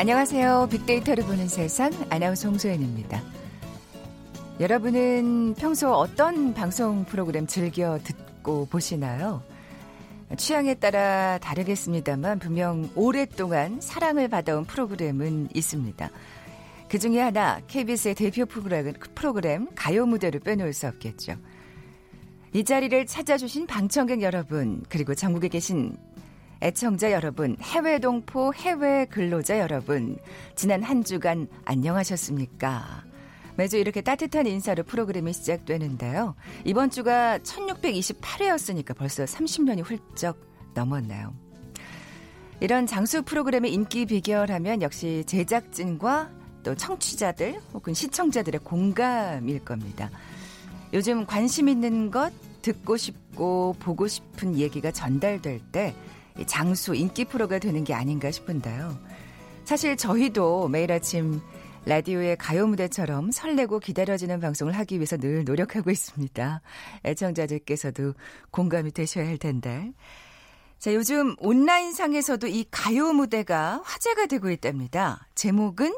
안녕하세요. 빅데이터를 보는 세상 아나운서 홍소연입니다. 여러분은 평소 어떤 방송 프로그램 즐겨 듣고 보시나요? 취향에 따라 다르겠습니다만 분명 오랫동안 사랑을 받아온 프로그램은 있습니다. 그 중에 하나 KBS의 대표 프로그램 가요 무대를 빼놓을 수 없겠죠. 이 자리를 찾아주신 방청객 여러분, 그리고 전국에 계신 애청자 여러분, 해외 동포, 해외 근로자 여러분, 지난 한 주간 안녕하셨습니까? 매주 이렇게 따뜻한 인사로 프로그램이 시작되는데요. 이번 주가 1628회였으니까 벌써 30년이 훌쩍 넘었나요? 이런 장수 프로그램의 인기 비결하면 역시 제작진과 또 청취자들 혹은 시청자들의 공감일 겁니다. 요즘 관심 있는 것, 듣고 싶고 보고 싶은 얘기가 전달될 때 장수 인기 프로가 되는 게 아닌가 싶은데요. 사실 저희도 매일 아침 라디오의 가요 무대처럼 설레고 기다려지는 방송을 하기 위해서 늘 노력하고 있습니다. 애청자들께서도 공감이 되셔야 할 텐데. 자, 요즘 온라인상에서도 이 가요 무대가 화제가 되고 있답니다. 제목은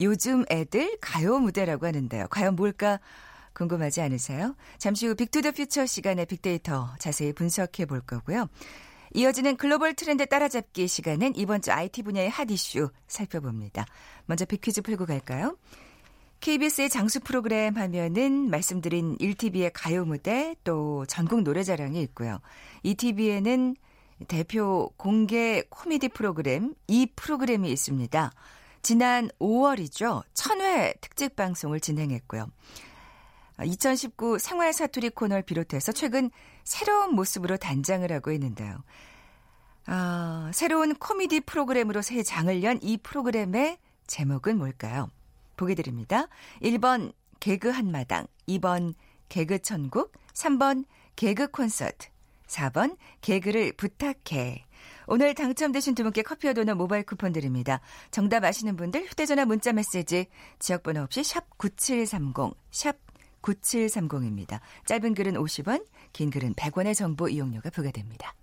요즘 애들 가요 무대라고 하는데요. 과연 뭘까 궁금하지 않으세요? 잠시 후 빅 투 더 퓨처 시간에 빅데이터 자세히 분석해 볼 거고요. 이어지는 글로벌 트렌드 따라잡기 시간은 이번 주 IT 분야의 핫 이슈 살펴봅니다. 먼저 빅퀴즈 풀고 갈까요? KBS의 장수 프로그램 하면은 말씀드린 1TV의 가요 무대 또 전국 노래자랑이 있고요. 2TV에는 대표 공개 코미디 프로그램 이 프로그램이 있습니다. 지난 5월이죠. 1000회 특집 방송을 진행했고요. 2019 생활 사투리 코너를 비롯해서 최근 새로운 모습으로 단장을 하고 있는데요. 새로운 코미디 프로그램으로 새 장을 연 이 프로그램의 제목은 뭘까요? 보기 드립니다. 1번 개그 한마당, 2번 개그 천국, 3번 개그 콘서트, 4번 개그를 부탁해. 오늘 당첨되신 두 분께 커피와 도넛 모바일 쿠폰 드립니다. 정답 아시는 분들 휴대전화 문자 메시지 지역번호 없이 샵 9730, 샵 9730입니다. 짧은 글은 50원, 긴 글은 100원의 정보 이용료가 부과됩니다.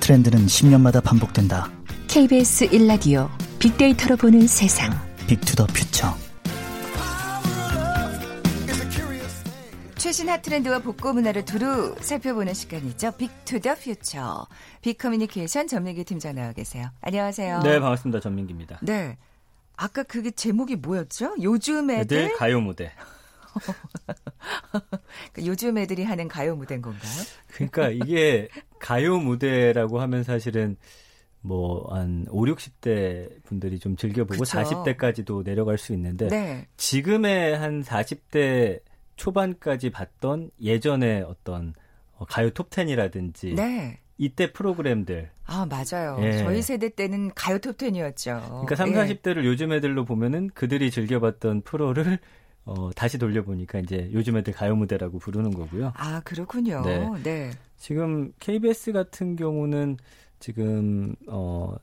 트렌드는 10년마다 반복된다. KBS 1라디오 빅데이터로 보는 세상 빅 투 더 퓨처. 최신 핫 트렌드와 복고 문화를 두루 살펴보는 시간이죠. 빅 투 더 퓨처. 빅 커뮤니케이션 전민기 팀장 나와 계세요. 안녕하세요. 네, 반갑습니다. 전민기입니다. 네. 아까 그게 제목이 뭐였죠? 요즘 애들 가요 무대. 요즘 애들이 하는 가요 무대인 건가요? 그러니까 이게 가요 무대라고 하면 사실은 뭐 한 5, 60대 분들이 좀 즐겨보고 그쵸. 40대까지도 내려갈 수 있는데 네. 지금의 한 40대 초반까지 봤던 예전의 어떤 가요 톱10이라든지 네. 이때 프로그램들. 아, 맞아요. 예. 저희 세대 때는 가요 톱10이었죠. 그러니까 30, 40대를 요즘 애들로 보면은 그들이 즐겨봤던 프로를 다시 돌려보니까 이제 요즘 애들 가요 무대라고 부르는 거고요. 아, 그렇군요. 네. 네. 지금 KBS 같은 경우는 지금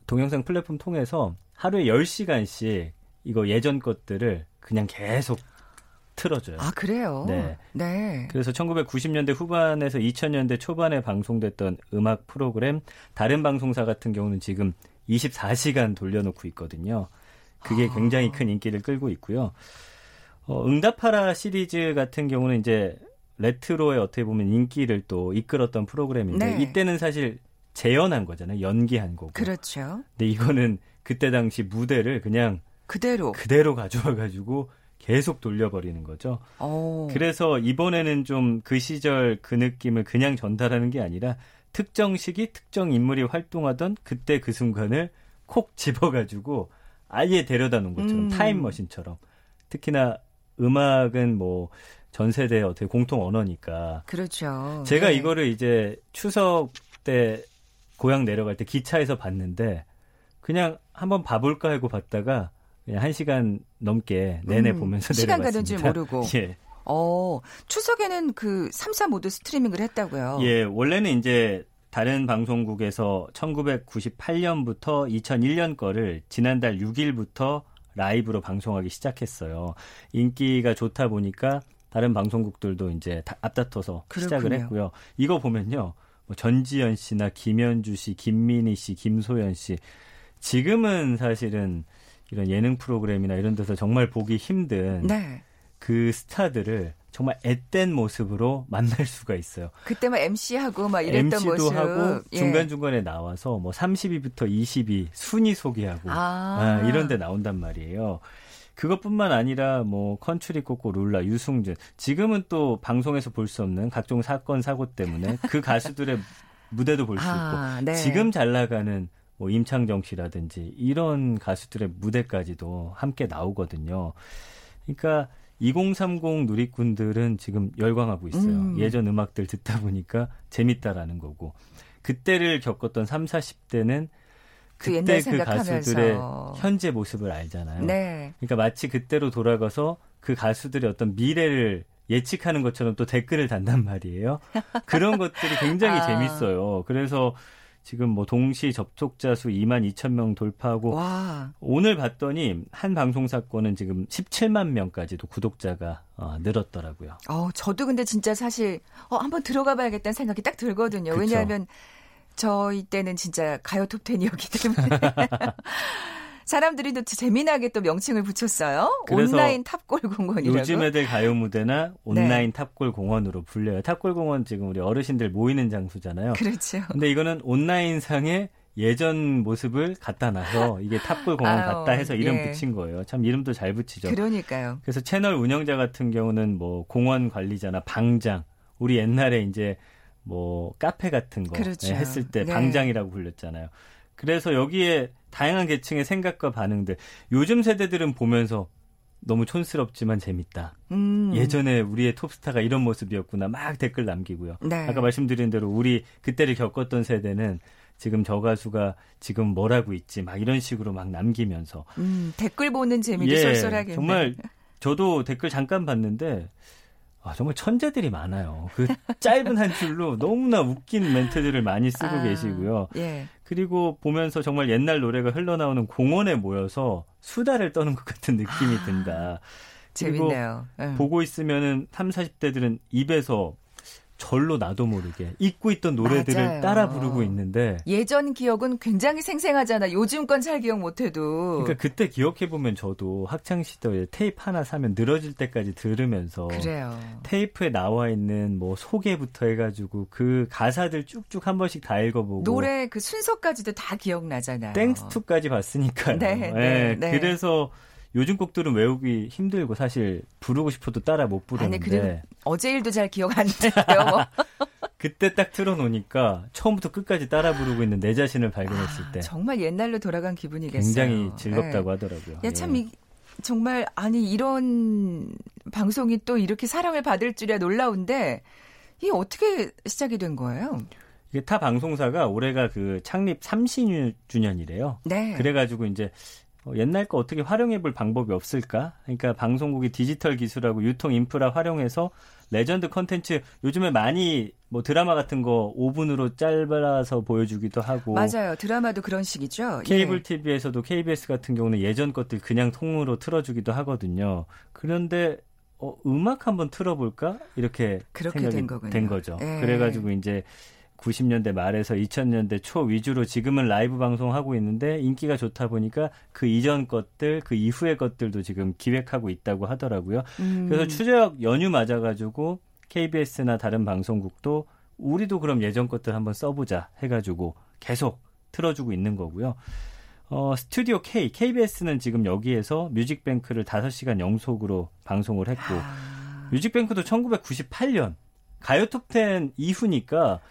동영상 플랫폼 통해서 하루에 10시간씩 이거 예전 것들을 그냥 계속 틀어줘요. 아, 그래요? 네. 네. 그래서 1990년대 후반에서 2000년대 초반에 방송됐던 음악 프로그램, 다른 방송사 같은 경우는 지금 24시간 돌려놓고 있거든요. 그게 굉장히 큰 인기를 끌고 있고요. 응답하라 시리즈 같은 경우는 이제 레트로의 어떻게 보면 인기를 또 이끌었던 프로그램인데 네. 이때는 사실 재현한 거잖아요. 연기한 거고. 그렇죠. 근데 이거는 그때 당시 무대를 그냥 그대로 가져와가지고 계속 돌려버리는 거죠. 그래서 이번에는 좀 그 시절 그 느낌을 그냥 전달하는 게 아니라 특정 시기, 특정 인물이 활동하던 그때 그 순간을 콕 집어가지고 아예 데려다 놓은 것처럼 타임머신처럼. 특히나 음악은 뭐 전 세대의 어떻게 공통 언어니까. 그렇죠. 제가 네. 이거를 이제 추석 때 고향 내려갈 때 기차에서 봤는데 그냥 한번 봐볼까 하고 봤다가 그냥 1시간 넘게 내내 보면서 시간 내려갔습니다. 시간 가는 줄 모르고. 예. 추석에는 그 345도 스트리밍을 했다고요. 예, 원래는 이제 다른 방송국에서 1998년부터 2001년 거를 지난달 6일부터 라이브로 방송하기 시작했어요. 인기가 좋다 보니까 다른 방송국들도 이제 앞다퉈서 시작을 했고요. 이거 보면요. 뭐 전지현 씨나 김현주 씨, 김민희 씨, 김소연 씨. 지금은 사실은 이런 예능 프로그램이나 이런 데서 정말 보기 힘든 네. 그 스타들을 정말 앳된 모습으로 만날 수가 있어요. 그때만 MC하고 막 이랬던 MC도 모습. MC도 하고 예. 중간중간에 나와서 뭐 30위부터 20위 순위 소개하고 이런 데 나온단 말이에요. 그것뿐만 아니라 뭐 컨츄리 코코, 룰라, 유승준. 지금은 또 방송에서 볼 수 없는 각종 사건, 사고 때문에 그 가수들의 무대도 볼 수 있고 네. 지금 잘 나가는 뭐 임창정 씨라든지 이런 가수들의 무대까지도 함께 나오거든요. 그러니까 2030 누리꾼들은 지금 열광하고 있어요. 예전 음악들 듣다 보니까 재밌다라는 거고. 그때를 겪었던 30, 40대는 그때 그 가수들의 현재 모습을 알잖아요. 네. 그러니까 마치 그때로 돌아가서 그 가수들의 어떤 미래를 예측하는 것처럼 또 댓글을 단단 말이에요. 그런 것들이 굉장히 재밌어요. 그래서 지금 뭐 동시 접속자 수 22,000명 돌파하고 와. 오늘 봤더니 한 방송사 거는 지금 17만 명까지도 구독자가 늘었더라고요. 저도 근데 진짜 사실 한번 들어가 봐야겠다는 생각이 딱 들거든요. 그쵸. 왜냐하면 저희 때는 진짜 가요 톱10이었기 때문에 사람들이 또 재미나게 또 명칭을 붙였어요. 온라인 탑골 공원이라고. 요즘 애들 가요 무대나 온라인 네. 탑골 공원으로 불려요. 탑골 공원 지금 우리 어르신들 모이는 장소잖아요. 그렇죠. 근데 이거는 온라인상에 예전 모습을 갖다 놔서 이게 탑골 공원 같다 해서 이름 예. 붙인 거예요. 참 이름도 잘 붙이죠. 그러니까요. 그래서 채널 운영자 같은 경우는 뭐 공원 관리자나 방장. 우리 옛날에 이제 뭐 카페 같은 거 그렇죠. 했을 때 네. 방장이라고 불렸잖아요. 그래서 여기에 다양한 계층의 생각과 반응들. 요즘 세대들은 보면서 너무 촌스럽지만 재밌다. 예전에 우리의 톱스타가 이런 모습이었구나. 막 댓글 남기고요. 네. 아까 말씀드린 대로 우리 그때를 겪었던 세대는 지금 저 가수가 지금 뭘 하고 있지. 막 이런 식으로 막 남기면서. 댓글 보는 재미도 쏠쏠하겠네. 정말 저도 댓글 잠깐 봤는데 정말 천재들이 많아요. 그 짧은 한 줄로 너무나 웃긴 멘트들을 많이 쓰고 계시고요. 예. 그리고 보면서 정말 옛날 노래가 흘러나오는 공원에 모여서 수다를 떠는 것 같은 느낌이 든다. 재밌네요. 보고 있으면은 30, 40대들은 입에서 절로 나도 모르게 잊고 있던 노래들을 맞아요. 따라 부르고 있는데 예전 기억은 굉장히 생생하잖아. 요즘 건 잘 기억 못해도. 그러니까 그때 기억해보면 저도 학창시절에 테이프 하나 사면 늘어질 때까지 들으면서 그래요. 테이프에 나와 있는 뭐 소개부터 해가지고 그 가사들 쭉쭉 한 번씩 다 읽어보고 노래 그 순서까지도 다 기억나잖아요. 땡스투까지 봤으니까요. 네, 네, 네. 그래서 요즘 곡들은 외우기 힘들고 사실 부르고 싶어도 따라 못 부르는데. 아니, 그리고 어제 일도 잘 기억 안 나요. 그때 딱 틀어놓으니까 처음부터 끝까지 따라 부르고 있는 내 자신을 발견했을 때. 정말 옛날로 돌아간 기분이겠어요. 굉장히 즐겁다고 네. 하더라고요. 야, 참 정말 아니 이런 방송이 또 이렇게 사랑을 받을 줄이야 놀라운데 이게 어떻게 시작이 된 거예요? 이게 타 방송사가 올해가 그 창립 30주년이래요. 네. 그래가지고 이제 옛날 거 어떻게 활용해볼 방법이 없을까? 그러니까 방송국이 디지털 기술하고 유통 인프라 활용해서 레전드 콘텐츠 요즘에 많이 뭐 드라마 같은 거 5분으로 짧아서 보여주기도 하고 맞아요. 드라마도 그런 식이죠. 케이블 예. TV에서도 KBS 같은 경우는 예전 것들 그냥 통으로 틀어주기도 하거든요. 그런데 음악 한번 틀어볼까? 이렇게 생각이 된 거죠. 예. 그래가지고 이제 90년대 말에서 2000년대 초 위주로 지금은 라이브 방송하고 있는데 인기가 좋다 보니까 그 이전 것들, 그 이후의 것들도 지금 기획하고 있다고 하더라고요. 그래서 추석 연휴 맞아가지고 KBS나 다른 방송국도 우리도 그럼 예전 것들 한번 써보자 해가지고 계속 틀어주고 있는 거고요. 스튜디오 K, KBS는 지금 여기에서 뮤직뱅크를 5시간 연속으로 방송을 했고 뮤직뱅크도 1998년 가요 톱10 이후니까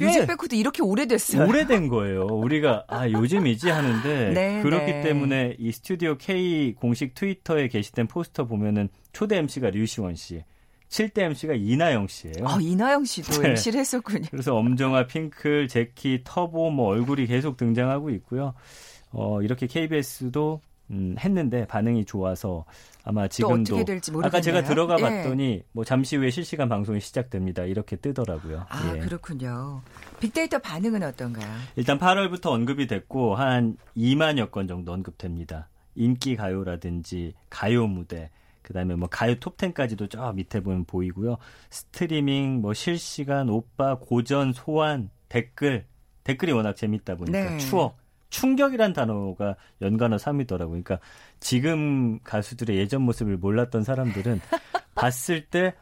뮤직뱅크도 이렇게 오래됐어요. 오래된 거예요. 우리가 요즘이지 하는데 네, 그렇기 네. 때문에 이 스튜디오 K 공식 트위터에 게시된 포스터 보면은 초대 MC가 류시원 씨, 7대 MC가 이나영 씨예요. 이나영 씨도 네. MC를 했었군요. 그래서 엄정화, 핑클, 재키, 터보 뭐 얼굴이 계속 등장하고 있고요. 이렇게 KBS도 했는데 반응이 좋아서 아마 지금도 어떻게 될지 모르겠네요. 아까 제가 들어가 봤더니 예. 뭐 잠시 후에 실시간 방송이 시작됩니다. 이렇게 뜨더라고요. 예. 그렇군요. 빅데이터 반응은 어떤가요? 일단 8월부터 언급이 됐고 한 2만여 건 정도 언급됩니다. 인기 가요라든지 가요 무대, 그다음에 뭐 가요 톱10까지도 저 밑에 보면 보이고요. 스트리밍, 뭐 실시간, 오빠, 고전, 소환, 댓글이 워낙 재밌다 보니까 네. 추억, 충격이란 단어가 연관어 3위더라고요. 그러니까 지금 가수들의 예전 모습을 몰랐던 사람들은 봤을 때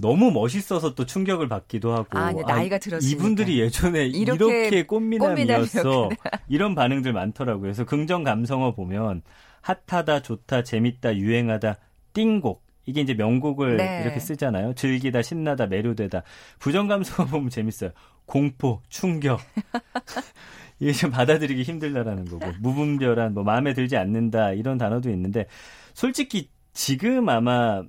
너무 멋있어서 또 충격을 받기도 하고 나이가 들었으니까 이분들이 예전에 이렇게 꽃미남이었어 이런 반응들 많더라고요. 그래서 긍정 감성어 보면 핫하다, 좋다, 재밌다, 유행하다, 띵곡 이게 이제 명곡을 네. 이렇게 쓰잖아요. 즐기다, 신나다, 매료되다. 부정 감성어 보면 재밌어요. 공포, 충격 이게 좀 받아들이기 힘들다라는 거고 무분별한, 뭐 마음에 들지 않는다 이런 단어도 있는데 솔직히 지금 아마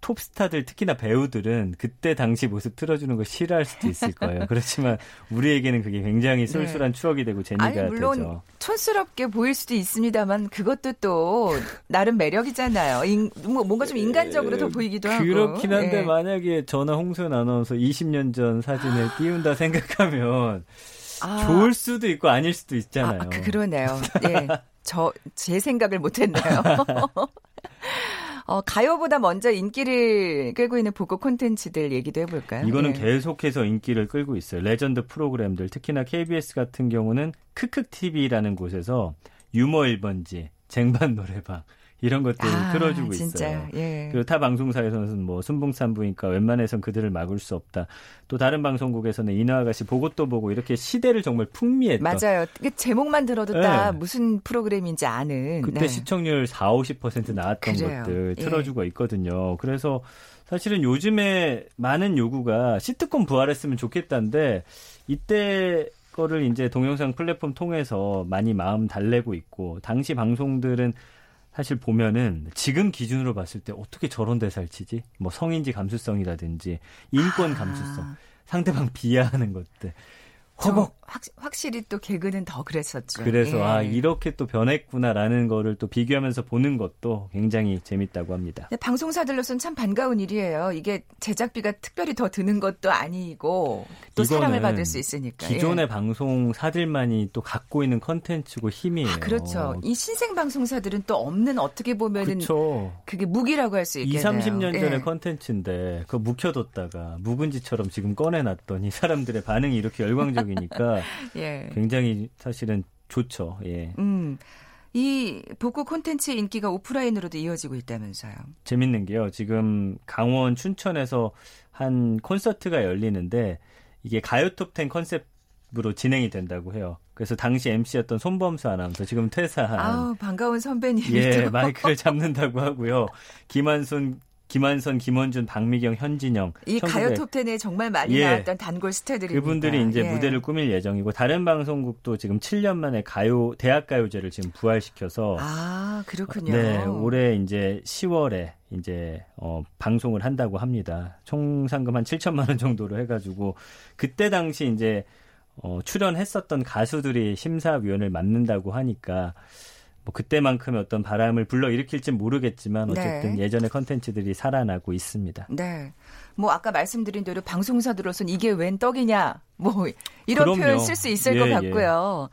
톱스타들 특히나 배우들은 그때 당시 모습 틀어주는 거 싫어할 수도 있을 거예요. 그렇지만 우리에게는 그게 굉장히 쏠쏠한 네. 추억이 되고 재미가 되죠. 물론 촌스럽게 보일 수도 있습니다만 그것도 또 나름 매력이잖아요. 뭔가 좀 인간적으로 더 보이기도 하고. 그렇긴 한데 네. 만약에 저나 홍수연 아나운서 20년 전 사진을 띄운다 생각하면 좋을 수도 있고 아닐 수도 있잖아요. 그러네요. 예, 제 생각을 못했네요. 가요보다 먼저 인기를 끌고 있는 보고 콘텐츠들 얘기도 해볼까요? 이거는 네. 계속해서 인기를 끌고 있어요. 레전드 프로그램들, 특히나 KBS 같은 경우는 크크TV라는 곳에서 유머 1번지, 쟁반 노래방 이런 것들을 틀어주고 진짜. 있어요. 예. 그리고 타 방송사에서는 뭐 순봉산부인과 웬만해선 그들을 막을 수 없다. 또 다른 방송국에서는 인어아가씨 보고 또 보고 이렇게 시대를 정말 풍미했던. 맞아요. 제목만 들어도 네. 다 무슨 프로그램인지 아는. 그때 네. 시청률 40-50% 나왔던 그래요. 것들 틀어주고 있거든요. 그래서 사실은 요즘에 많은 요구가 시트콤 부활했으면 좋겠다는데 이때 거를 이제 동영상 플랫폼 통해서 많이 마음 달래고 있고 당시 방송들은 사실 보면은 지금 기준으로 봤을 때 어떻게 저런 대사를 치지? 뭐 성인지 감수성이라든지 인권 감수성, 상대방 비하하는 것들. 허벅. 확실히 또 개그는 더 그랬었죠. 그래서 이렇게 또 변했구나라는 거를 또 비교하면서 보는 것도 굉장히 재밌다고 합니다. 방송사들로서는 참 반가운 일이에요. 이게 제작비가 특별히 더 드는 것도 아니고 또 사랑을 받을 수 있으니까. 기존의 방송사들만이 또 갖고 있는 컨텐츠고 힘이에요. 그렇죠. 이 신생 방송사들은 또 없는 어떻게 보면은 그쵸. 그게 무기라고 할 수 있겠네요. 20, 30년 전의 컨텐츠인데 그거 묵혀뒀다가 묵은지처럼 지금 꺼내놨더니 사람들의 반응이 이렇게 열광적이니까 예. 굉장히 사실은 좋죠. 예. 이 복고 콘텐츠의 인기가 오프라인으로도 이어지고 있다면서요. 재밌는 게요. 지금 강원 춘천에서 한 콘서트가 열리는데 이게 가요톱10 컨셉으로 진행이 된다고 해요. 그래서 당시 MC였던 손범수 아나운서 지금 퇴사한. 반가운 선배님이죠. 예, 마이크를 잡는다고 하고요. 김한선, 김원준, 박미경, 현진영. 이 가요 톱10에 정말 많이 나왔던 단골 스타들입니다. 그분들이 이제 무대를 꾸밀 예정이고 다른 방송국도 지금 7년 만에 대학가요제를 지금 부활시켜서 그렇군요. 네, 올해 이제 10월에 이제 방송을 한다고 합니다. 총 상금 한 7천만 원 정도로 해가지고 그때 당시 이제 출연했었던 가수들이 심사위원을 맡는다고 하니까. 뭐 그때만큼의 어떤 바람을 불러일으킬진 모르겠지만 어쨌든 네. 예전의 컨텐츠들이 살아나고 있습니다. 네. 뭐 아까 말씀드린 대로 방송사들로서는 이게 웬 떡이냐 뭐 이런 그럼요. 표현 쓸 수 있을 것 같고요.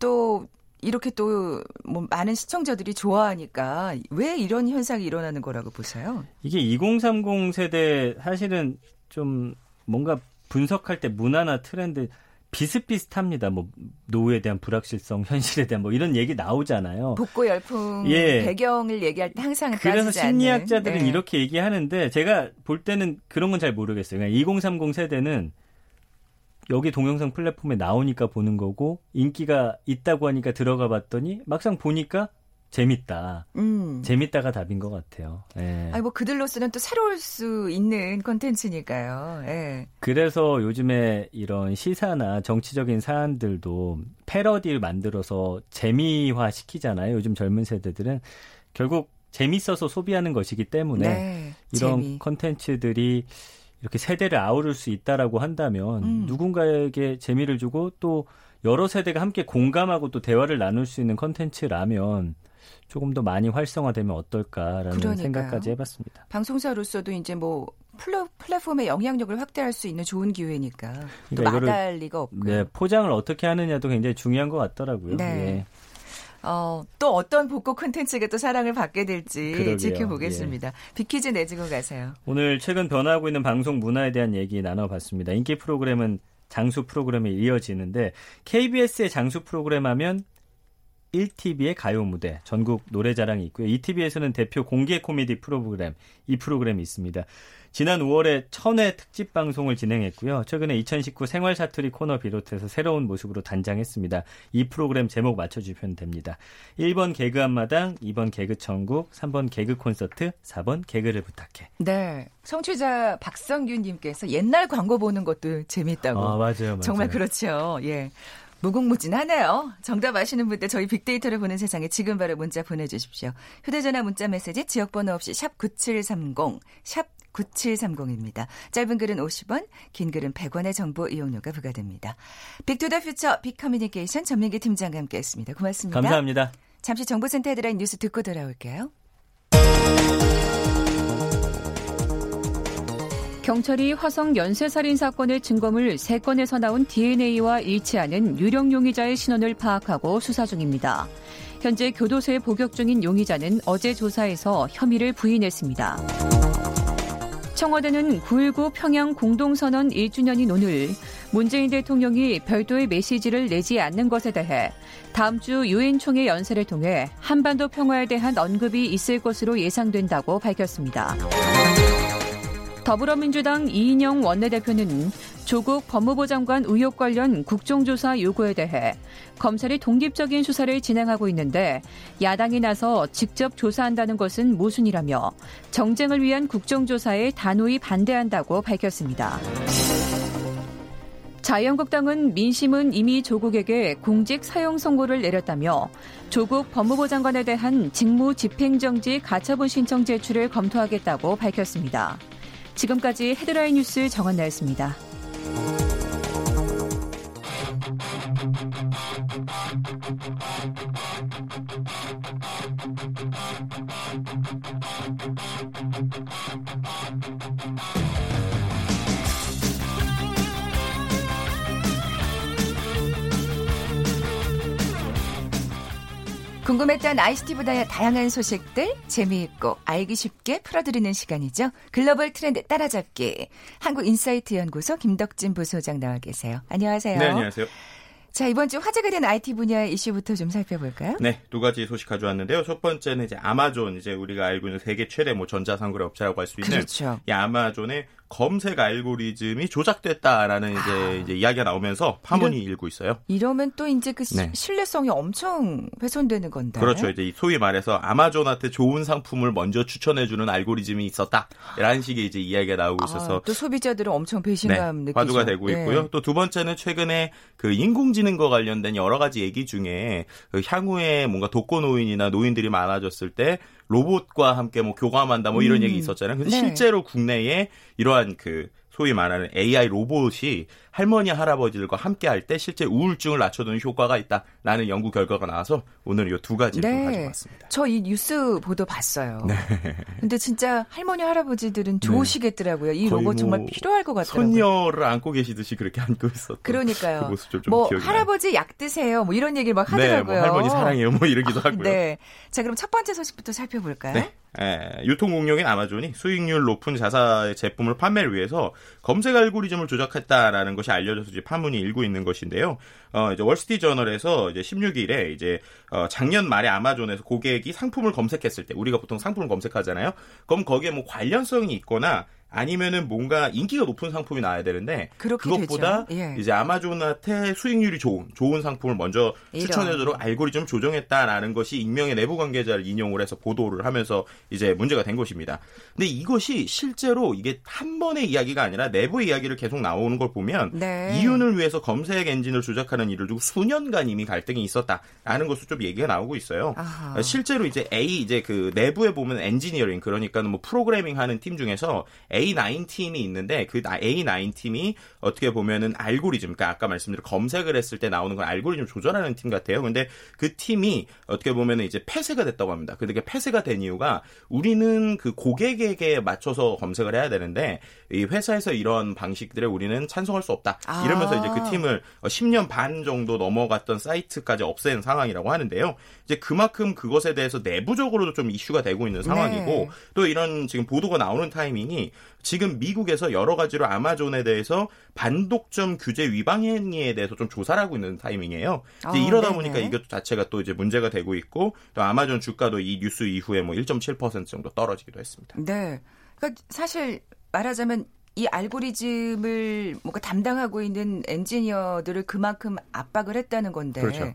또 이렇게 또 뭐 많은 시청자들이 좋아하니까 왜 이런 현상이 일어나는 거라고 보세요? 이게 2030 세대 사실은 좀 뭔가 분석할 때 문화나 트렌드 비슷비슷합니다. 뭐 노후에 대한 불확실성, 현실에 대한 뭐 이런 얘기 나오잖아요. 복고 열풍 배경을 얘기할 때 항상 그래서 심리학자들은 이렇게 얘기하는데 제가 볼 때는 그런 건 잘 모르겠어요. 그냥 2030 세대는 여기 동영상 플랫폼에 나오니까 보는 거고 인기가 있다고 하니까 들어가 봤더니 막상 보니까 재밌다. 재밌다가 답인 것 같아요. 예. 뭐 그들로서는 또 새로울 수 있는 콘텐츠니까요. 예. 그래서 요즘에 이런 시사나 정치적인 사안들도 패러디를 만들어서 재미화 시키잖아요. 요즘 젊은 세대들은 결국 재밌어서 소비하는 것이기 때문에 이런 콘텐츠들이 이렇게 세대를 아우를 수 있다라고 한다면 누군가에게 재미를 주고 또 여러 세대가 함께 공감하고 또 대화를 나눌 수 있는 콘텐츠라면 조금 더 많이 활성화되면 어떨까라는 생각까지 해봤습니다. 방송사로서도 이제 뭐 플랫폼의 영향력을 확대할 수 있는 좋은 기회니까 또 마다할 리가 없고요. 포장을 어떻게 하느냐도 굉장히 중요한 것 같더라고요. 네. 또 어떤 복고 콘텐츠가 또 사랑을 받게 될지 그러게요. 지켜보겠습니다. 예. 빅퀴즈 내주고 가세요. 오늘 최근 변화하고 있는 방송 문화에 대한 얘기 나눠봤습니다. 인기 프로그램은 장수 프로그램에 이어지는데 KBS의 장수 프로그램 하면 1TV의 가요 무대, 전국 노래자랑이 있고요. 2TV에서는 대표 공개 코미디 프로그램, 이 프로그램이 있습니다. 지난 5월에 1000회 특집 방송을 진행했고요. 최근에 2019 생활 사투리 코너 비롯해서 새로운 모습으로 단장했습니다. 이 프로그램 제목 맞춰주시면 됩니다. 1번 개그 한마당, 2번 개그 천국, 3번 개그 콘서트, 4번 개그를 부탁해. 네. 청취자 박성균님께서 옛날 광고 보는 것도 재밌다고. 아, 맞아요. 정말 그렇죠. 예. 무궁무진하네요. 정답 아시는 분들 저희 빅데이터를 보는 세상에 지금 바로 문자 보내주십시오. 휴대전화 문자 메시지 지역번호 없이 샵 9730, 샵 9730입니다. 짧은 글은 50원, 긴 글은 100원의 정보 이용료가 부과됩니다. 빅 투 더 퓨처, 빅 커뮤니케이션 전민기 팀장과 함께했습니다. 고맙습니다. 감사합니다. 잠시 정보센터 헤드라인 뉴스 듣고 돌아올게요. 경찰이 화성 연쇄살인사건의 증거물 3건에서 나온 DNA와 일치하는 유력 용의자의 신원을 파악하고 수사 중입니다. 현재 교도소에 복역 중인 용의자는 어제 조사에서 혐의를 부인했습니다. 청와대는 9.19 평양 공동선언 1주년인 오늘 문재인 대통령이 별도의 메시지를 내지 않는 것에 대해 다음 주 유엔 총회 연설을 통해 한반도 평화에 대한 언급이 있을 것으로 예상된다고 밝혔습니다. 더불어민주당 이인영 원내대표는 조국 법무부 장관 의혹 관련 국정조사 요구에 대해 검찰이 독립적인 수사를 진행하고 있는데 야당이 나서 직접 조사한다는 것은 모순이라며 정쟁을 위한 국정조사에 단호히 반대한다고 밝혔습니다. 자유한국당은 민심은 이미 조국에게 공직 사형 선고를 내렸다며 조국 법무부 장관에 대한 직무 집행정지 가처분 신청 제출을 검토하겠다고 밝혔습니다. 지금까지 헤드라인 뉴스 정한나였습니다. 궁금했던 ICT보다 다양한 소식들 재미있고 알기 쉽게 풀어드리는 시간이죠. 글로벌 트렌드 따라잡기. 한국 인사이트 연구소 김덕진 부소장 나와 계세요. 안녕하세요. 네, 안녕하세요. 자, 이번 주 화제가 된 IT 분야의 이슈부터 좀 살펴볼까요? 네, 두 가지 소식 가져왔는데요. 첫 번째는 아마존, 우리가 알고 있는 세계 최대 전자상거래 업체라고 할 수 있는 그렇죠. 이 아마존의 검색 알고리즘이 조작됐다라는 이제 이야기가 나오면서 파문이 일고 있어요. 이러면 또 이제 신뢰성이 엄청 훼손되는 건데. 그렇죠. 이제 소위 말해서 아마존한테 좋은 상품을 먼저 추천해주는 알고리즘이 있었다라는 식의 이제 이야기가 나오고 있어서 또 소비자들은 엄청 배신감 느끼죠. 화두가 되고 있고요. 또 두 번째는 최근에 그 인공지능과 관련된 여러 가지 얘기 중에 그 향후에 뭔가 독거노인이나 노인들이 많아졌을 때. 로봇과 함께 교감한다 이런 얘기 있었잖아요. 근데 실제로 국내에 이러한 소위 말하는 AI 로봇이 할머니 할아버지들과 함께할 때 실제 우울증을 낮춰주는 효과가 있다라는 연구 결과가 나와서 오늘 이 두 가지를 가져왔습니다. 저 이 뉴스 보도 봤어요. 네. 근데 진짜 할머니 할아버지들은 좋으시겠더라고요. 이 로봇 정말 필요할 것 같더라고요. 손녀를 안고 계시듯이 그렇게 안고 있었던. 그러니까요. 그 모습 좀 기억이 나요. 할아버지 약 드세요. 이런 얘기를 막 하더라고요. 네, 할머니 사랑해요. 이러기도 하고요. 네. 자, 그럼 첫 번째 소식부터 살펴볼까요? 네. 유통공룡인 아마존이 수익률 높은 자사 제품을 판매를 위해서 검색 알고리즘을 조작했다라는 것이 알려져서 이제 파문이 일고 있는 것인데요. 이제 월스트리트저널에서 이제 16일에 작년 말에 아마존에서 고객이 상품을 검색했을 때 우리가 보통 상품을 검색하잖아요. 그럼 거기에 관련성이 있거나 아니면은 뭔가 인기가 높은 상품이 나와야 되는데 그것보다 이제 아마존한테 수익률이 좋은 상품을 먼저 추천해주도록 알고리즘을 조정했다라는 것이 익명의 내부 관계자를 인용을 해서 보도를 하면서 이제 문제가 된 것입니다. 근데 이것이 실제로 이게 한 번의 이야기가 아니라 내부의 이야기를 계속 나오는 걸 보면 이윤을 위해서 검색 엔진을 조작하는 일을 두고 수년간 이미 갈등이 있었다라는 것으로 좀 얘기가 나오고 있어요. 아하. 실제로 이제 내부에 보면 엔지니어링, 그러니까 프로그래밍 하는 팀 중에서 A9 팀이 있는데 그 A9 팀이 어떻게 보면은 알고리즘, 그러니까 아까 말씀드린 검색을 했을 때 나오는 건 알고리즘 조절하는 팀 같아요. 근데 그 팀이 어떻게 보면은 이제 폐쇄가 됐다고 합니다. 근데 그게 폐쇄가 된 이유가 우리는 그 고객에게 맞춰서 검색을 해야 되는데 이 회사에서 이런 방식들에 우리는 찬성할 수 없다. 이러면서 이제 그 팀을 10년 반 정도 넘어갔던 사이트까지 없앤 상황이라고 하는데요. 이제 그만큼 그것에 대해서 내부적으로도 좀 이슈가 되고 있는 상황이고 네. 또 이런 지금 보도가 나오는 타이밍이 지금 미국에서 여러 가지로 아마존에 대해서 반독점 규제 위반 행위에 대해서 좀 조사를 하고 있는 타이밍이에요. 이러다 네네. 보니까 이것 자체가 또 이제 문제가 되고 있고 또 아마존 주가도 이 뉴스 이후에 뭐 1.7% 정도 떨어지기도 했습니다. 네. 그러니까 사실 말하자면 이 알고리즘을 뭔가 담당하고 있는 엔지니어들을 그만큼 압박을 했다는 건데. 그렇죠.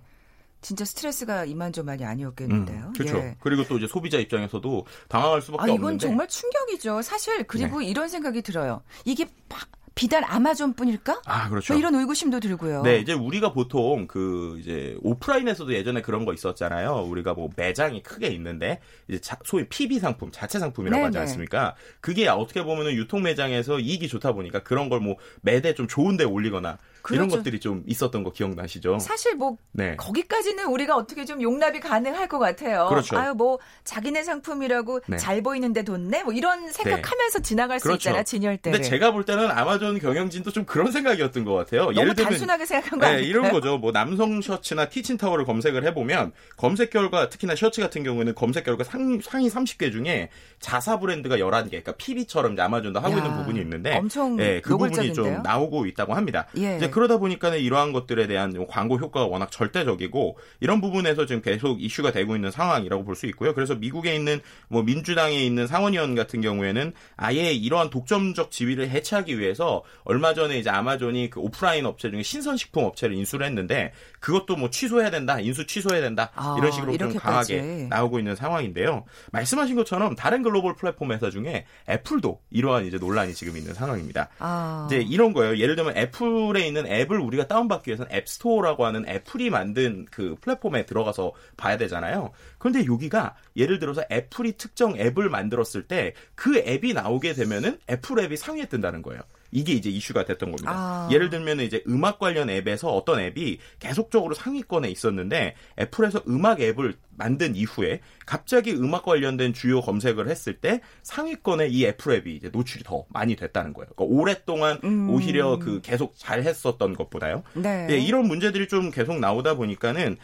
진짜 스트레스가 이만저만이 아니었겠는데요. 그렇죠. 예. 그리고 또 이제 소비자 입장에서도 당황할 수밖에 이건 없는데. 이건 정말 충격이죠. 사실 그리고 네. 이런 생각이 들어요. 이게 막 비단 아마존뿐일까? 그렇죠. 이런 의구심도 들고요. 네, 이제 우리가 보통 그 이제 오프라인에서도 예전에 그런 거 있었잖아요. 우리가 뭐 매장이 크게 있는데 이제 소위 PB 상품, 자체 상품이라고 네네. 하지 않습니까? 그게 어떻게 보면은 유통 매장에서 이익이 좋다 보니까 그런 걸 뭐 매대 좀 좋은데 올리거나 그렇죠. 이런 것들이 좀 있었던 거 기억나시죠? 사실 뭐 네. 거기까지는 우리가 어떻게 좀 용납이 가능할 것 같아요. 그렇죠. 아유 뭐 자기네 상품이라고 네. 잘 보이는데 뒀네 뭐 이런 생각하면서 네. 지나갈 그렇죠. 수 있잖아 진열대를. 근데 제가 볼 때는 아마존 경영진도 좀 그런 생각이었던 것 같아요. 너무 예를 들면, 단순하게 생각한 거 아닐까요? 네, 이런 거죠. 뭐 남성 셔츠나 키친타월을 검색을 해보면 검색 결과, 특히나 셔츠 같은 경우에는 검색 결과 상위 30개 중에 자사 브랜드가 11개, 그러니까 PB처럼 아마존도 하고 있는 부분이 있는데 엄청 예, 그 노골적인데요? 부분이 좀 나오고 있다고 합니다. 예. 이제 그러다 보니까 이러한 것들에 대한 광고 효과가 워낙 절대적이고 이런 부분에서 지금 계속 이슈가 되고 있는 상황이라고 볼 수 있고요. 그래서 미국에 있는 뭐 민주당에 있는 상원의원 같은 경우에는 아예 이러한 독점적 지위를 해체하기 위해서 얼마 전에 이제 아마존이 그 오프라인 업체 중에 신선식품 업체를 인수를 했는데 그것도 뭐 취소해야 된다, 인수 취소해야 된다 이런 식으로 좀 강하게 나오고 있는 상황인데요. 말씀하신 것처럼 다른 글로벌 플랫폼 회사 중에 애플도 이러한 이제 논란이 지금 있는 상황입니다. 이제 이런 거예요. 예를 들면 애플에 있는 앱을 우리가 다운받기 위해서는 앱스토어라고 하는 애플이 만든 그 플랫폼에 들어가서 봐야 되잖아요. 그런데 여기가 예를 들어서 애플이 특정 앱을 만들었을 때 그 앱이 나오게 되면은 애플 앱이 상위에 뜬다는 거예요. 이게 이제 이슈가 됐던 겁니다. 예를 들면 이제 음악 관련 앱에서 어떤 앱이 계속적으로 상위권에 있었는데 애플에서 음악 앱을 만든 이후에 갑자기 음악 관련된 주요 검색을 했을 때 상위권에 이 애플 앱이 이제 노출이 더 많이 됐다는 거예요. 그러니까 오랫동안 오히려 그 계속 잘 했었던 것보다요. 네. 네, 이런 문제들이 좀 계속 나오다 보니까는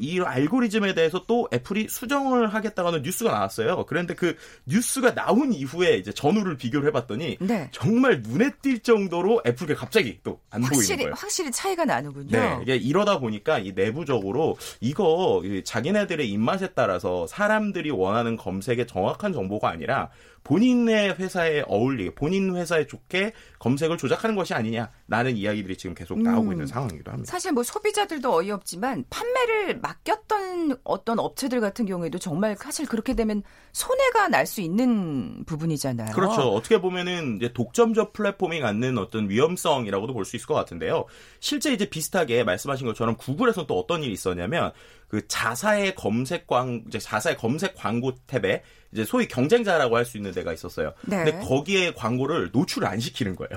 이 알고리즘에 대해서 또 애플이 수정을 하겠다는 뉴스가 나왔어요. 그런데 그 뉴스가 나온 이후에 이제 전후를 비교를 해봤더니 네. 정말 눈에 띌 정도로 애플이 갑자기 또 안 보이는 거예요. 확실히 차이가 나는군요. 네, 이게 이러다 보니까 이 내부적으로 이거 자기네들의 입맛에 따라서 사람들이 원하는 검색의 정확한 정보가 아니라 본인의 회사에 어울리게 본인 회사에 좋게 검색을 조작하는 것이 아니냐라는 이야기들이 지금 계속 나오고 있는 상황이기도 합니다. 사실 뭐 소비자들도 어이없지만 판매를 맡겼던 어떤 업체들 같은 경우에도 정말 사실 그렇게 되면 손해가 날 수 있는 부분이잖아요. 그렇죠. 어떻게 보면은 이제 독점적 플랫폼이 갖는 어떤 위험성이라고도 볼 수 있을 것 같은데요. 실제 이제 비슷하게 말씀하신 것처럼 구글에서는 또 어떤 일이 있었냐면 그 자사의 검색 광고 탭에 이제 소위 경쟁자라고 할 수 있는 데가 있었어요. 네. 근데 거기에 광고를 노출을 안 시키는 거예요.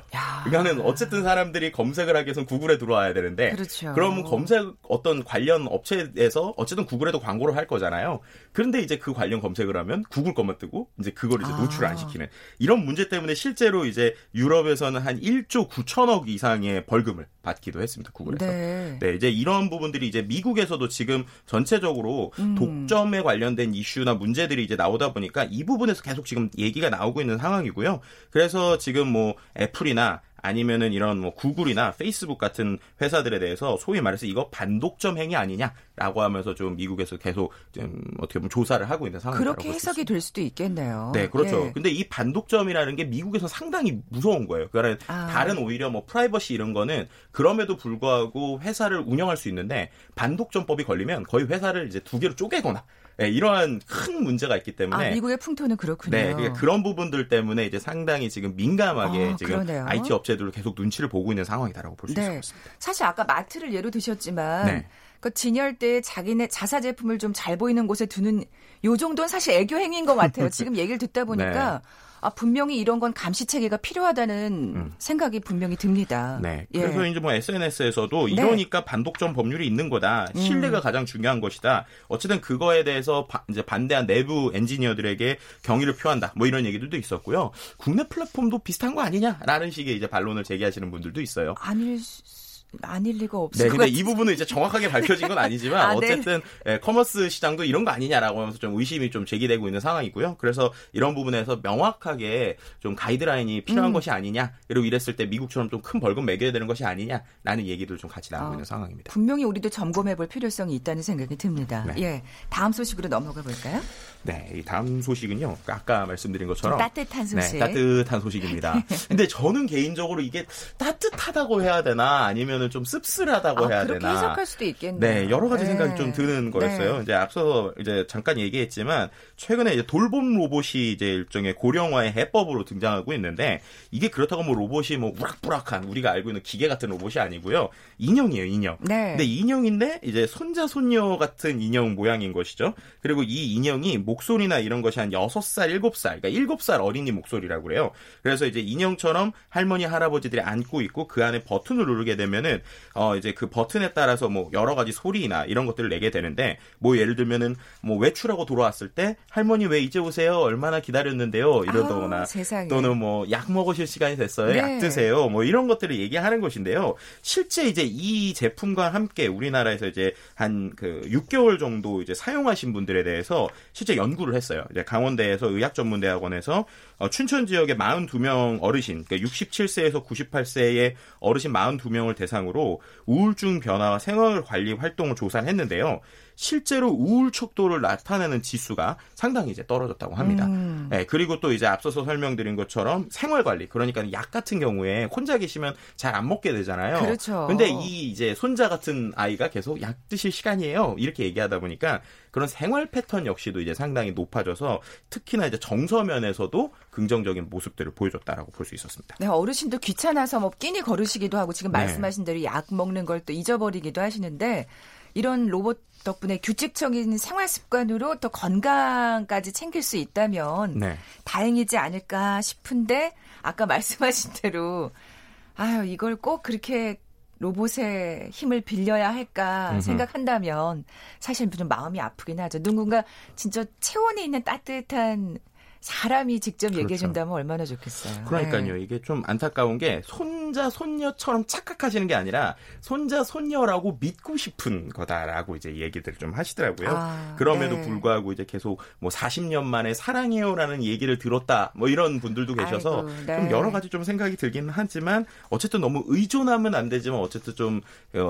그러니까는 어쨌든 사람들이 검색을 하기 위해서는 구글에 들어와야 되는데, 그렇죠. 그럼 검색 어떤 관련 업체에서 어쨌든 구글에도 광고를 할 거잖아요. 그런데 이제 그 관련 검색을 하면 구글 것만 뜨고 이제 그걸 이제 노출을 안 시키는 이런 문제 때문에 실제로 이제 유럽에서는 한 1조 9천억 이상의 벌금을 받기도 했습니다. 구글에서. 네. 네, 이제 이런 부분들이 이제 미국에서도 지금 전체적으로 독점에 관련된 이슈나 문제들이 이제 나오다 보니까 이 부분에서 계속 지금 얘기가 나오고 있는 상황이고요. 그래서 지금 뭐 애플이나 아니면은 이런 뭐 구글이나 페이스북 같은 회사들에 대해서 소위 말해서 이거 반독점 행위 아니냐라고 하면서 좀 미국에서 계속 좀 어떻게 보면 조사를 하고 있는 상황이라고 그렇게 해석이 있습니다. 될 수도 있겠네요. 네, 그렇죠. 예. 근데 이 반독점이라는 게 미국에서 상당히 무서운 거예요. 그러니까 다른 오히려 뭐 프라이버시 이런 거는 그럼에도 불구하고 회사를 운영할 수 있는데 반독점법이 걸리면 거의 회사를 이제 두 개로 쪼개거나 네, 이러한 큰 문제가 있기 때문에 미국의 풍토는 그렇군요. 네, 그러니까 그런 부분들 때문에 이제 상당히 지금 민감하게 지금 그러네요. IT 업체들로 계속 눈치를 보고 있는 상황이다라고 볼 수 있을 것 같습니다. 사실 아까 마트를 예로 드셨지만 네. 그 진열대에 자기네 자사 제품을 좀 잘 보이는 곳에 두는 요 정도는 사실 애교 행위인 것 같아요. 지금 얘기를 듣다 보니까. 네. 아, 분명히 이런 건 감시 체계가 필요하다는 생각이 분명히 듭니다. 네. 그래서 예. 이제 뭐 SNS에서도 이러니까 네. 반독점 법률이 있는 거다. 신뢰가 가장 중요한 것이다. 어쨌든 그거에 대해서 이제 반대한 내부 엔지니어들에게 경의를 표한다. 뭐 이런 얘기들도 있었고요. 국내 플랫폼도 비슷한 거 아니냐라는 식의 이제 반론을 제기하시는 분들도 있어요. 아닐 리가 없을 것 같아요. 네, 근데 이 부분은 이제 정확하게 밝혀진 건 아니지만 아, 어쨌든 네. 예, 커머스 시장도 이런 거 아니냐라고 하면서 좀 의심이 좀 제기되고 있는 상황이고요. 그래서 이런 부분에서 명확하게 좀 가이드라인이 필요한 것이 아니냐, 그리고 이랬을 때 미국처럼 좀 큰 벌금 매겨야 되는 것이 아니냐라는 얘기도 좀 같이 나오고 있는 상황입니다. 분명히 우리도 점검해볼 필요성이 있다는 생각이 듭니다. 네. 예, 다음 소식으로 넘어가 볼까요? 네, 이 다음 소식은요. 아까 말씀드린 것처럼 따뜻한 소식. 네, 따뜻한 소식입니다. 근데 저는 개인적으로 이게 따뜻하다고 해야 되나 아니면 좀 씁쓸하다고 해야 그렇게 되나. 그렇게 해석할 수도 있겠네요. 네, 여러 가지 네. 생각이 좀 드는 거였어요. 네. 이제 앞서 이제 잠깐 얘기했지만 최근에 이제 돌봄 로봇이 이제 일종의 고령화의 해법으로 등장하고 있는데 이게 그렇다고 뭐 로봇이 뭐 우락부락한 우리가 알고 있는 기계 같은 로봇이 아니고요. 인형이에요, 인형. 네. 근데 인형인데 이제 손자 손녀 같은 인형 모양인 것이죠. 그리고 이 인형이 목소리나 이런 것이 한 6살, 7살, 그러니까 7살 어린이 목소리라고 그래요. 그래서 이제 인형처럼 할머니, 할아버지들이 안고 있고 그 안에 버튼을 누르게 되면 이제 그 버튼에 따라서 뭐 여러 가지 소리나 이런 것들을 내게 되는데 뭐 예를 들면은 뭐 외출하고 돌아왔을 때 할머니 왜 이제 오세요? 얼마나 기다렸는데요? 이러거나 또는 뭐 약 먹으실 시간이 됐어요. 네. 약 드세요. 뭐 이런 것들을 얘기하는 것인데요. 실제 이제 이 제품과 함께 우리나라에서 이제 한 그 6개월 정도 이제 사용하신 분들에 대해서 실제 연구를 했어요. 이제 강원대에서 의학전문대학원에서 춘천 지역의 42명 어르신, 그러니까 67세에서 98세의 어르신 42명을 대상으로 우울증 변화와 생활 관리 활동을 조사를 했는데요. 실제로 우울 척도를 나타내는 지수가 상당히 이제 떨어졌다고 합니다. 네, 그리고 또 이제 앞서서 설명드린 것처럼 생활 관리, 그러니까 약 같은 경우에 혼자 계시면 잘 안 먹게 되잖아요. 그렇죠. 근데 이 이제 손자 같은 아이가 계속 약 드실 시간이에요. 이렇게 얘기하다 보니까 그런 생활 패턴 역시도 이제 상당히 높아져서 특히나 이제 정서면에서도 긍정적인 모습들을 보여줬다라고 볼 수 있었습니다. 네, 어르신도 귀찮아서 뭐 끼니 거르시기도 하고 지금 말씀하신 대로 약 먹는 걸 또 잊어버리기도 하시는데 이런 로봇 덕분에 규칙적인 생활 습관으로 또 건강까지 챙길 수 있다면 네. 다행이지 않을까 싶은데 아까 말씀하신 대로 아유 이걸 꼭 그렇게 로봇의 힘을 빌려야 할까 생각한다면 사실 좀 마음이 아프긴 하죠. 누군가 진짜 체온이 있는 따뜻한 사람이 직접 그렇죠. 얘기해준다면 얼마나 좋겠어요. 그러니까요. 네. 이게 좀 안타까운 게 손자, 손녀처럼 착각하시는 게 아니라 손자, 손녀라고 믿고 싶은 거다라고 이제 얘기들을 좀 하시더라고요. 아, 그럼에도 네. 불구하고 이제 계속 뭐 40년 만에 사랑해요라는 얘기를 들었다. 뭐 이런 분들도 계셔서 아이고, 네. 좀 여러 가지 좀 생각이 들긴 하지만 어쨌든 너무 의존하면 안 되지만 어쨌든 좀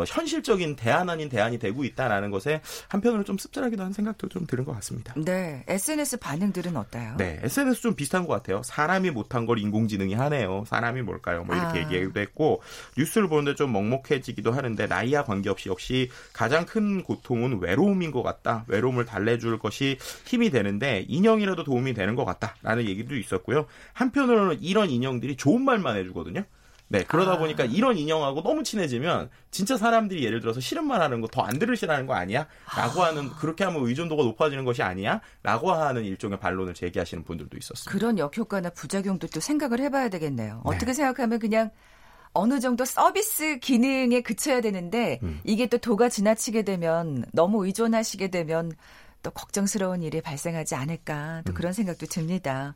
현실적인 대안 아닌 대안이 되고 있다라는 것에 한편으로 좀 씁쓸하기도 한 생각도 좀 들은 것 같습니다. 네. SNS 반응들은 어때요? 네. SNS 좀 비슷한 것 같아요. 사람이 못한 걸 인공지능이 하네요. 사람이 뭘까요? 뭐 이렇게 얘기도 했고 뉴스를 보는데 좀 먹먹해지기도 하는데 나이와 관계없이 역시 가장 큰 고통은 외로움인 것 같다. 외로움을 달래줄 것이 힘이 되는데 인형이라도 도움이 되는 것 같다라는 얘기도 있었고요. 한편으로는 이런 인형들이 좋은 말만 해주거든요. 네, 그러다 보니까 이런 인형하고 너무 친해지면 진짜 사람들이 예를 들어서 싫은 말 하는 거 더 안 들으시라는 거 아니야? 라고 하는, 그렇게 하면 의존도가 높아지는 것이 아니야? 라고 하는 일종의 반론을 제기하시는 분들도 있었습니다. 그런 역효과나 부작용도 또 생각을 해봐야 되겠네요. 네. 어떻게 생각하면 그냥 어느 정도 서비스 기능에 그쳐야 되는데 이게 또 도가 지나치게 되면 너무 의존하시게 되면 또 걱정스러운 일이 발생하지 않을까 또 그런 생각도 듭니다.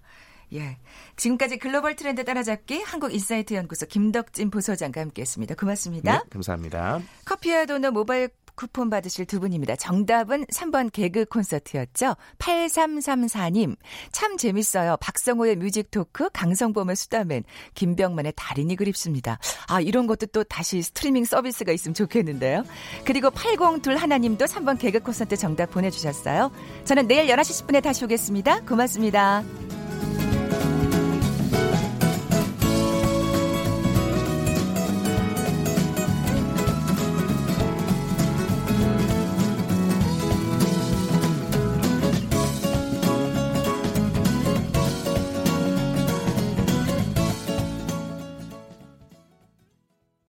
예, 지금까지 글로벌 트렌드 따라잡기 한국 인사이트 연구소 김덕진 부소장과 함께했습니다. 고맙습니다. 네, 감사합니다. 커피와 도넛 모바일 쿠폰 받으실 두 분입니다. 정답은 3번 개그 콘서트였죠. 8334님. 참 재밌어요. 박성호의 뮤직 토크, 강성범의 수다맨, 김병만의 달인이 그립습니다. 아, 이런 것도 또 다시 스트리밍 서비스가 있으면 좋겠는데요. 그리고 802 하나님도 3번 개그 콘서트 정답 보내주셨어요. 저는 내일 11시 10분에 다시 오겠습니다. 고맙습니다.